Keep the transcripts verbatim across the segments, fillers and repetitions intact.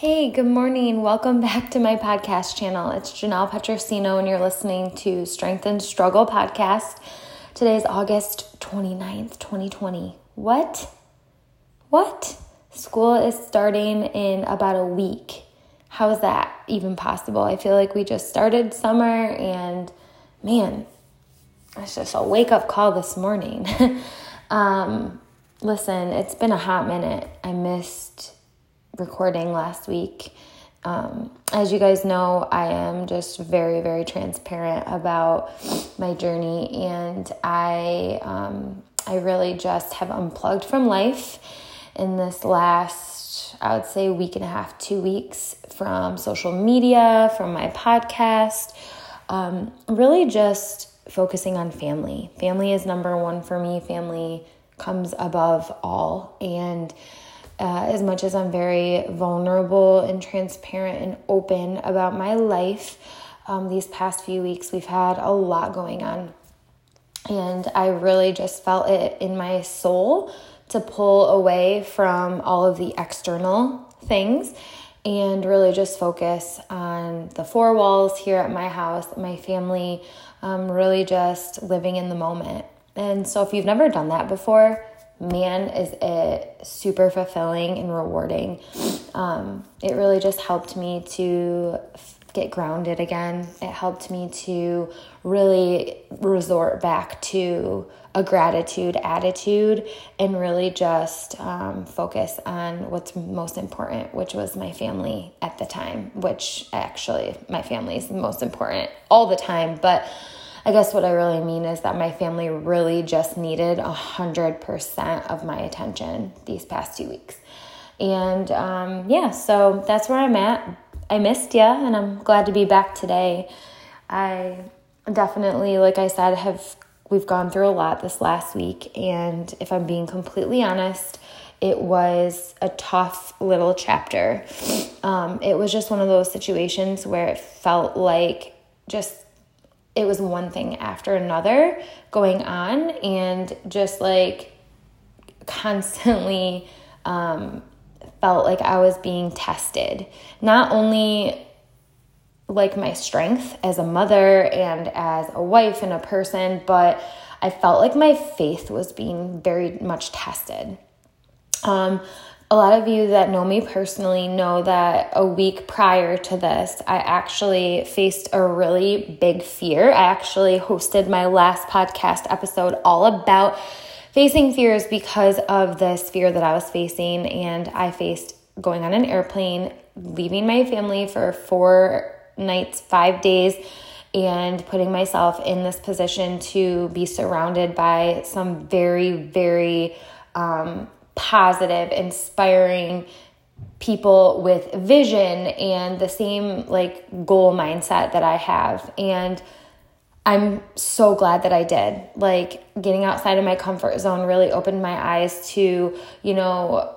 Hey, good morning. Welcome back to my podcast channel. It's Janelle Petrosino, and you're listening to Strength and Struggle Podcast. Today is August twenty-ninth, twenty twenty. What? What? School is starting in about a week. How is that even possible? I feel like we just started summer, and man, it's just a wake-up call this morning. um, listen, it's been a hot minute. I missed recording last week. Um, as you guys know, I am just very, very transparent about my journey, and I, um, I really just have unplugged from life in this last, I would say, week and a half, two weeks from social media, from my podcast, um, really just focusing on family. Family is number one for me. Family comes above all, and Uh, as much as I'm very vulnerable and transparent and open about my life, um, these past few weeks we've had a lot going on. And I really just felt it in my soul to pull away from all of the external things and really just focus on the four walls here at my house, my family, um, really just living in the moment. And so if you've never done that before, man, is it super fulfilling and rewarding. Um, it really just helped me to get grounded again. It helped me to really resort back to a gratitude attitude and really just um, focus on what's most important, which was my family at the time, which actually my family is most important all the time, but I guess what I really mean is that my family really just needed one hundred percent of my attention these past two weeks. And um, yeah, so that's where I'm at. I missed ya, and I'm glad to be back today. I definitely, like I said, have we've gone through a lot this last week. And if I'm being completely honest, it was a tough little chapter. Um, it was just one of those situations where it felt like just it was one thing after another going on, and just like constantly um, felt like I was being tested. Not only like my strength as a mother and as a wife and a person, but I felt like my faith was being very much tested. Um, a lot of you that know me personally know that a week prior to this, I actually faced a really big fear. I actually hosted my last podcast episode all about facing fears because of this fear that I was facing, and I faced going on an airplane, leaving my family for four nights, five days, and putting myself in this position to be surrounded by some very, very um positive, inspiring people with vision and the same like goal mindset that I have. And I'm so glad that I did. Like, getting outside of my comfort zone really opened my eyes to, you know,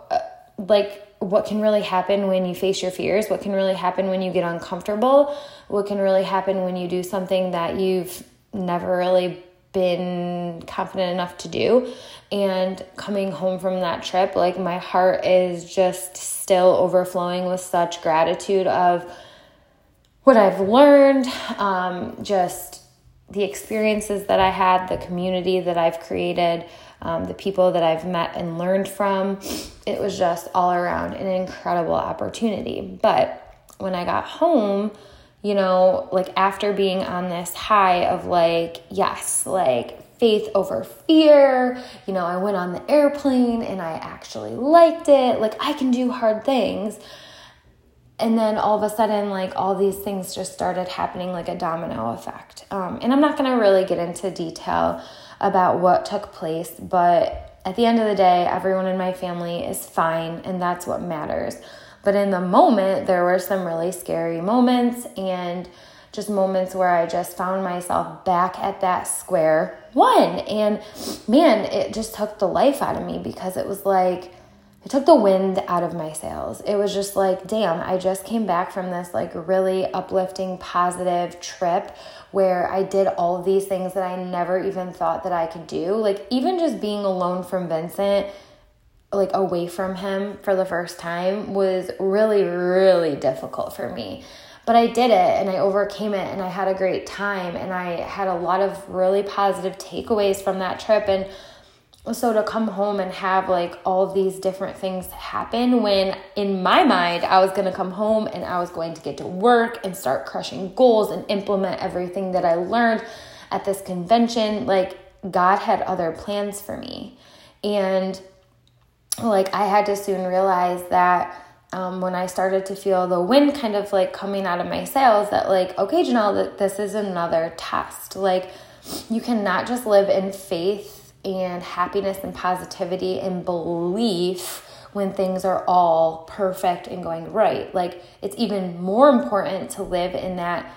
like what can really happen when you face your fears, what can really happen when you get uncomfortable, what can really happen when you do something that you've never really been confident enough to do. And coming home from that trip, like my heart is just still overflowing with such gratitude of what I've learned, um, just the experiences that I had, the community that I've created, um, the people that I've met and learned from. It was just all around an incredible opportunity. But when I got home, you know, like after being on this high of like, yes, like faith over fear, you know, I went on the airplane and I actually liked it. Like, I can do hard things. And then all of a sudden, like all these things just started happening like a domino effect. Um, and I'm not going to really get into detail about what took place, but at the end of the day, everyone in my family is fine, and that's what matters. But in the moment, there were some really scary moments and just moments where I just found myself back at that square one. And man, it just took the life out of me, because it was like, it took the wind out of my sails. It was just like, damn, I just came back from this like really uplifting, positive trip where I did all of these things that I never even thought that I could do. Like, even just being alone from Vincent like away from him for the first time was really, really difficult for me. But I did it and I overcame it and I had a great time and I had a lot of really positive takeaways from that trip. And so to come home and have like all these different things happen when in my mind I was going to come home and I was going to get to work and start crushing goals and implement everything that I learned at this convention, like God had other plans for me. And like I had to soon realize that um, when I started to feel the wind kind of like coming out of my sails that like, okay, Janelle, that this is another test. Like you cannot just live in faith and happiness and positivity and belief when things are all perfect and going right. Like it's even more important to live in that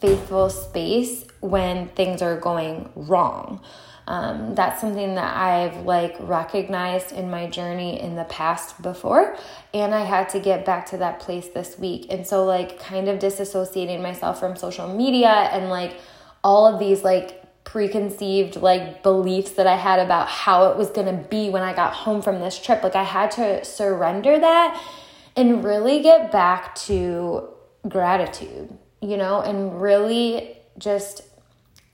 faithful space when things are going wrong. Um, that's something that I've like recognized in my journey in the past before, and I had to get back to that place this week. And so like kind of disassociating myself from social media and like all of these like preconceived like beliefs that I had about how it was going to be when I got home from this trip. Like I had to surrender that and really get back to gratitude, you know, and really just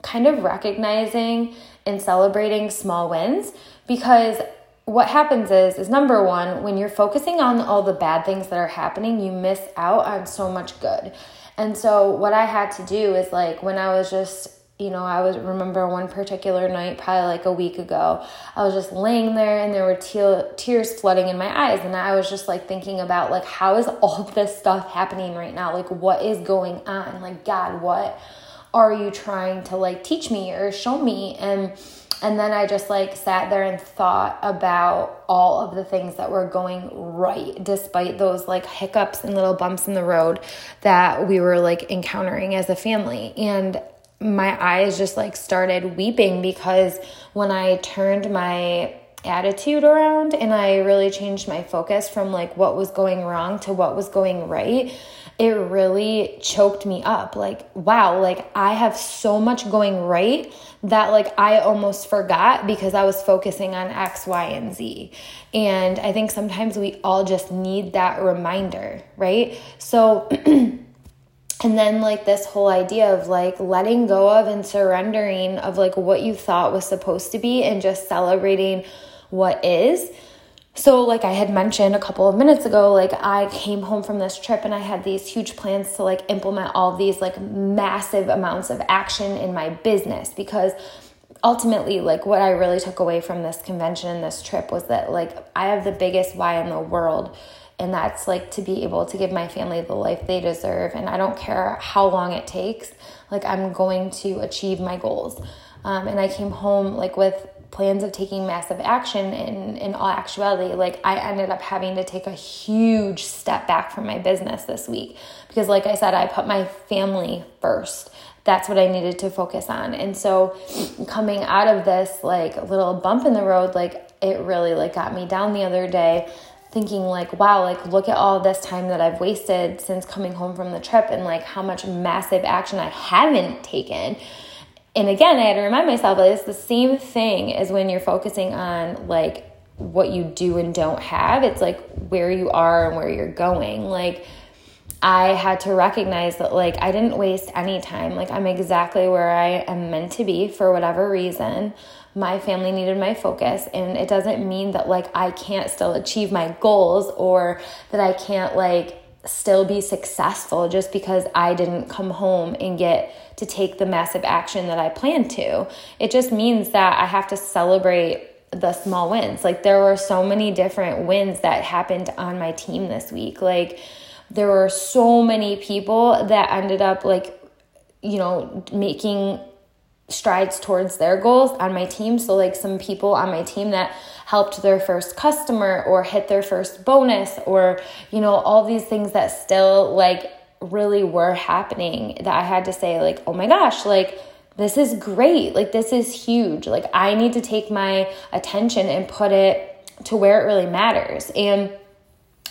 kind of recognizing and celebrating small wins. Because what happens is, is number one, when you're focusing on all the bad things that are happening, you miss out on so much good. And so what I had to do is like when I was just You know, I was remember one particular night, probably like a week ago, I was just laying there and there were te- tears flooding in my eyes. And I was just like thinking about like, how is all this stuff happening right now? Like, what is going on? Like, God, what are you trying to like teach me or show me? And and then I just like sat there and thought about all of the things that were going right, despite those like hiccups and little bumps in the road that we were like encountering as a family. And my eyes just like started weeping, because when I turned my attitude around and I really changed my focus from like what was going wrong to what was going right, it really choked me up. Like, wow, like I have so much going right that like I almost forgot because I was focusing on X, Y, and Z. And I think sometimes we all just need that reminder, right? So and then like this whole idea of like letting go of and surrendering of like what you thought was supposed to be and just celebrating what is. So like I had mentioned a couple of minutes ago, like I came home from this trip and I had these huge plans to like implement all these like massive amounts of action in my business, because ultimately like what I really took away from this convention and this trip was that like I have the biggest why in the world. And that's like to be able to give my family the life they deserve. And I don't care how long it takes, like I'm going to achieve my goals. Um, and I came home like with plans of taking massive action, and in all actuality, like I ended up having to take a huge step back from my business this week. Because like I said, I put my family first. That's what I needed to focus on. And so coming out of this like little bump in the road, like it really like got me down the other day, thinking like, wow, like look at all this time that I've wasted since coming home from the trip and like how much massive action I haven't taken. And again, I had to remind myself that it's the same thing as when you're focusing on like what you do and don't have. It's like where you are and where you're going. Like I had to recognize that like I didn't waste any time. Like I'm exactly where I am meant to be for whatever reason. My family needed my focus, and it doesn't mean that like I can't still achieve my goals or that I can't like still be successful just because I didn't come home and get to take the massive action that I planned to. It just means that I have to celebrate the small wins. Like there were so many different wins that happened on my team this week. Like there were so many people that ended up like, you know, making strides towards their goals on my team. So like some people on my team that helped their first customer or hit their first bonus, or, you know, all these things that still like really were happening that I had to say like, oh my gosh, like this is great. Like this is huge. Like I need to take my attention and put it to where it really matters. And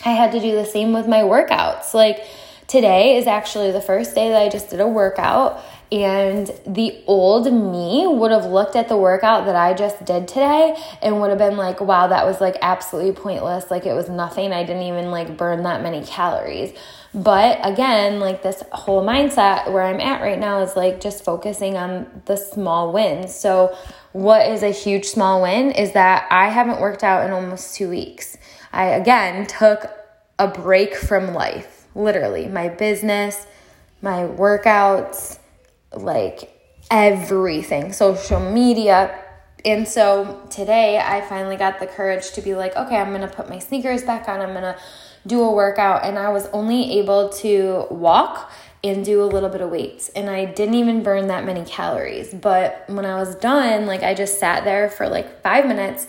I had to do the same with my workouts. Like Today is actually the first day that I just did a workout, and the old me would have looked at the workout that I just did today and would have been like, wow, that was like absolutely pointless. Like it was nothing. I didn't even like burn that many calories. But again, like this whole mindset where I'm at right now is like just focusing on the small wins. So what is a huge small win is that I haven't worked out in almost two weeks. I, again, took a break from life, literally. My business, my workouts, like everything, social media. And so today I finally got the courage to be like, okay, I'm going to put my sneakers back on. I'm going to do a workout. And I was only able to walk and do a little bit of weights. And I didn't even burn that many calories. But when I was done, like I just sat there for like five minutes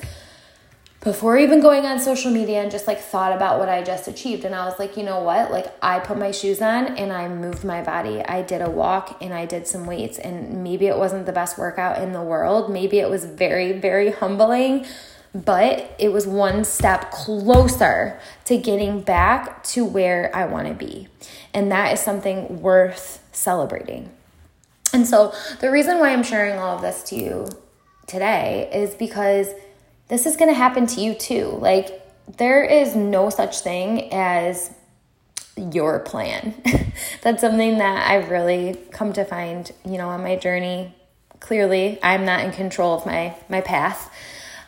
before even going on social media and just like thought about what I just achieved. And I was like, you know what? Like I put my shoes on and I moved my body. I did a walk and I did some weights, and maybe it wasn't the best workout in the world. Maybe it was very, very humbling, but it was one step closer to getting back to where I want to be. And that is something worth celebrating. And so the reason why I'm sharing all of this to you today is because this is going to happen to you too. Like there is no such thing as your plan. That's something that I've really come to find, you know, on my journey. Clearly, I'm not in control of my, my path.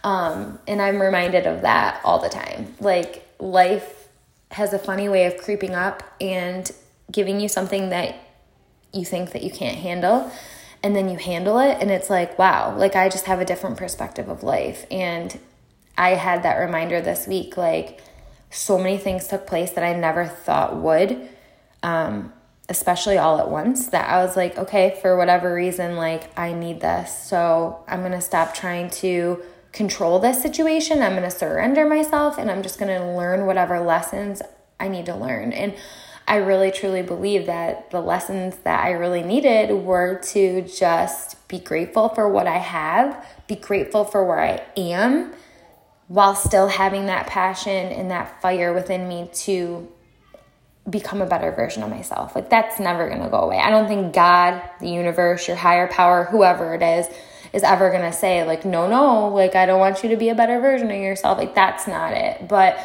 Um, and I'm reminded of that all the time. Like life has a funny way of creeping up and giving you something that you think that you can't handle. And then you handle it and it's like, wow, like I just have a different perspective of life. And I had that reminder this week, like so many things took place that I never thought would, um, especially all at once, that I was like, okay, for whatever reason, like I need this. So I'm going to stop trying to control this situation. I'm going to surrender myself and I'm just going to learn whatever lessons I need to learn. And I really truly believe that the lessons that I really needed were to just be grateful for what I have, be grateful for where I am, while still having that passion and that fire within me to become a better version of myself. Like that's never going to go away. I don't think God, the universe, your higher power, whoever it is, is ever going to say like, no, no, like I don't want you to be a better version of yourself. Like that's not it. But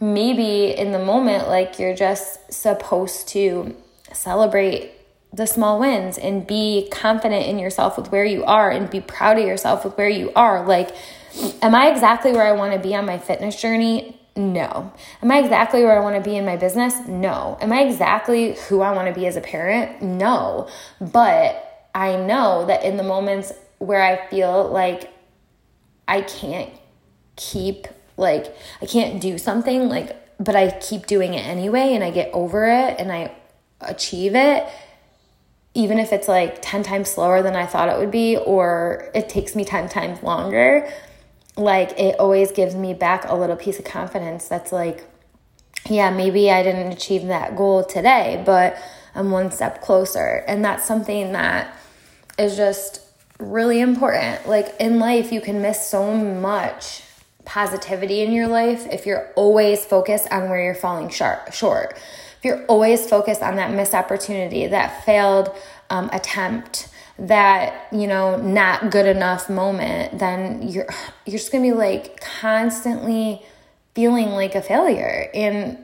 maybe in the moment, like you're just supposed to celebrate the small wins and be confident in yourself with where you are and be proud of yourself with where you are. Like, am I exactly where I want to be on my fitness journey? No. Am I exactly where I want to be in my business? No. Am I exactly who I want to be as a parent? No. But I know that in the moments where I feel like I can't keep Like I can't do something like, but I keep doing it anyway and I get over it and I achieve it. Even if it's like ten times slower than I thought it would be, or it takes me ten times longer, like it always gives me back a little piece of confidence. That's like, yeah, maybe I didn't achieve that goal today, but I'm one step closer. And that's something that is just really important. Like in life, you can miss so much positivity in your life if you're always focused on where you're falling short, short, if you're always focused on that missed opportunity, that failed um, attempt, that, you know, not good enough moment, then you're you're just gonna be like constantly feeling like a failure, and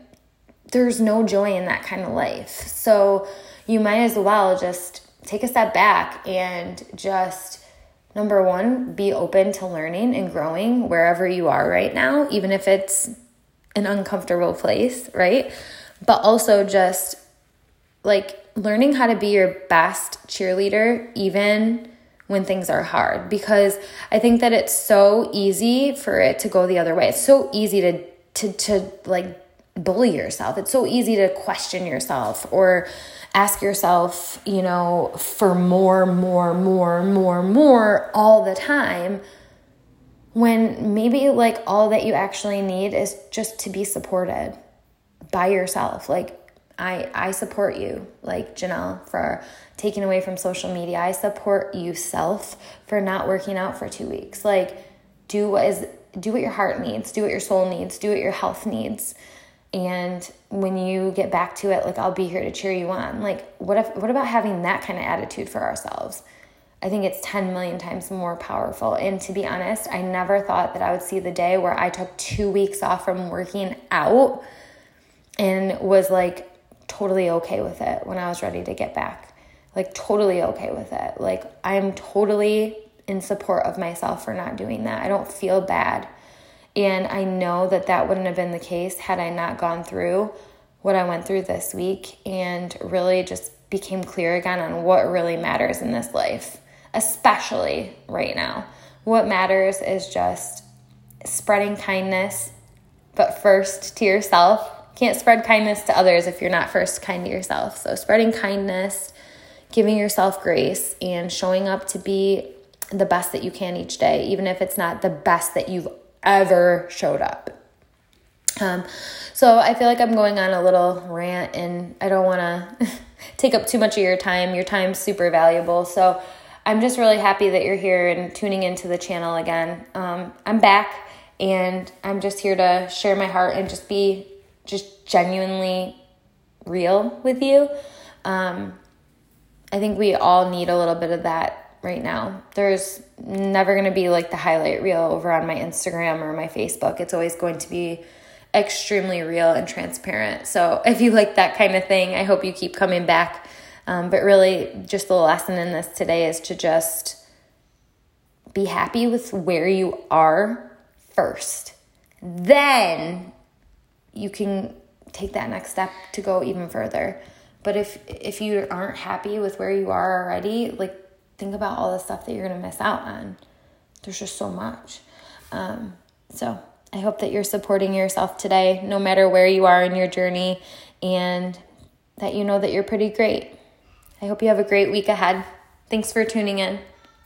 there's no joy in that kind of life. So you might as well just take a step back and just, number one, be open to learning and growing wherever you are right now, even if it's an uncomfortable place, right? But also just like learning how to be your best cheerleader even when things are hard, because I think that it's so easy for it to go the other way. It's so easy to to to like bully yourself. It's so easy to question yourself or ask yourself, you know, for more, more, more, more, more all the time, when maybe like all that you actually need is just to be supported by yourself. Like I, I support you, like Janelle, for taking away from social media. I support you self for not working out for two weeks. Like do what is, do what your heart needs, do what your soul needs, do what your health needs. And when you get back to it, like, I'll be here to cheer you on. Like, what if, what about having that kind of attitude for ourselves? I think it's ten million times more powerful. And to be honest, I never thought that I would see the day where I took two weeks off from working out and was like totally okay with it when I was ready to get back. Like, totally okay with it. Like, I'm totally in support of myself for not doing that. I don't feel bad. And I know that that wouldn't have been the case had I not gone through what I went through this week and really just became clear again on what really matters in this life, especially right now. What matters is just spreading kindness, but first to yourself. Can't spread kindness to others if you're not first kind to yourself. So spreading kindness, giving yourself grace, and showing up to be the best that you can each day, even if it's not the best that you've ever showed up. Um, so I feel like I'm going on a little rant, and I don't want to take up too much of your time. Your time's super valuable. So I'm just really happy that you're here and tuning into the channel again. Um, I'm back, and I'm just here to share my heart and just be just genuinely real with you. Um, I think we all need a little bit of that right now. There's never going to be like the highlight reel over on my Instagram or my Facebook. It's always going to be extremely real and transparent. So if you like that kind of thing, I hope you keep coming back. Um, but really, just the lesson in this today is to just be happy with where you are first. Then you can take that next step to go even further. But if if you aren't happy with where you are already, like, think about all the stuff that you're going to miss out on. There's just so much. Um, so I hope that you're supporting yourself today, no matter where you are in your journey, and that you know that you're pretty great. I hope you have a great week ahead. Thanks for tuning in.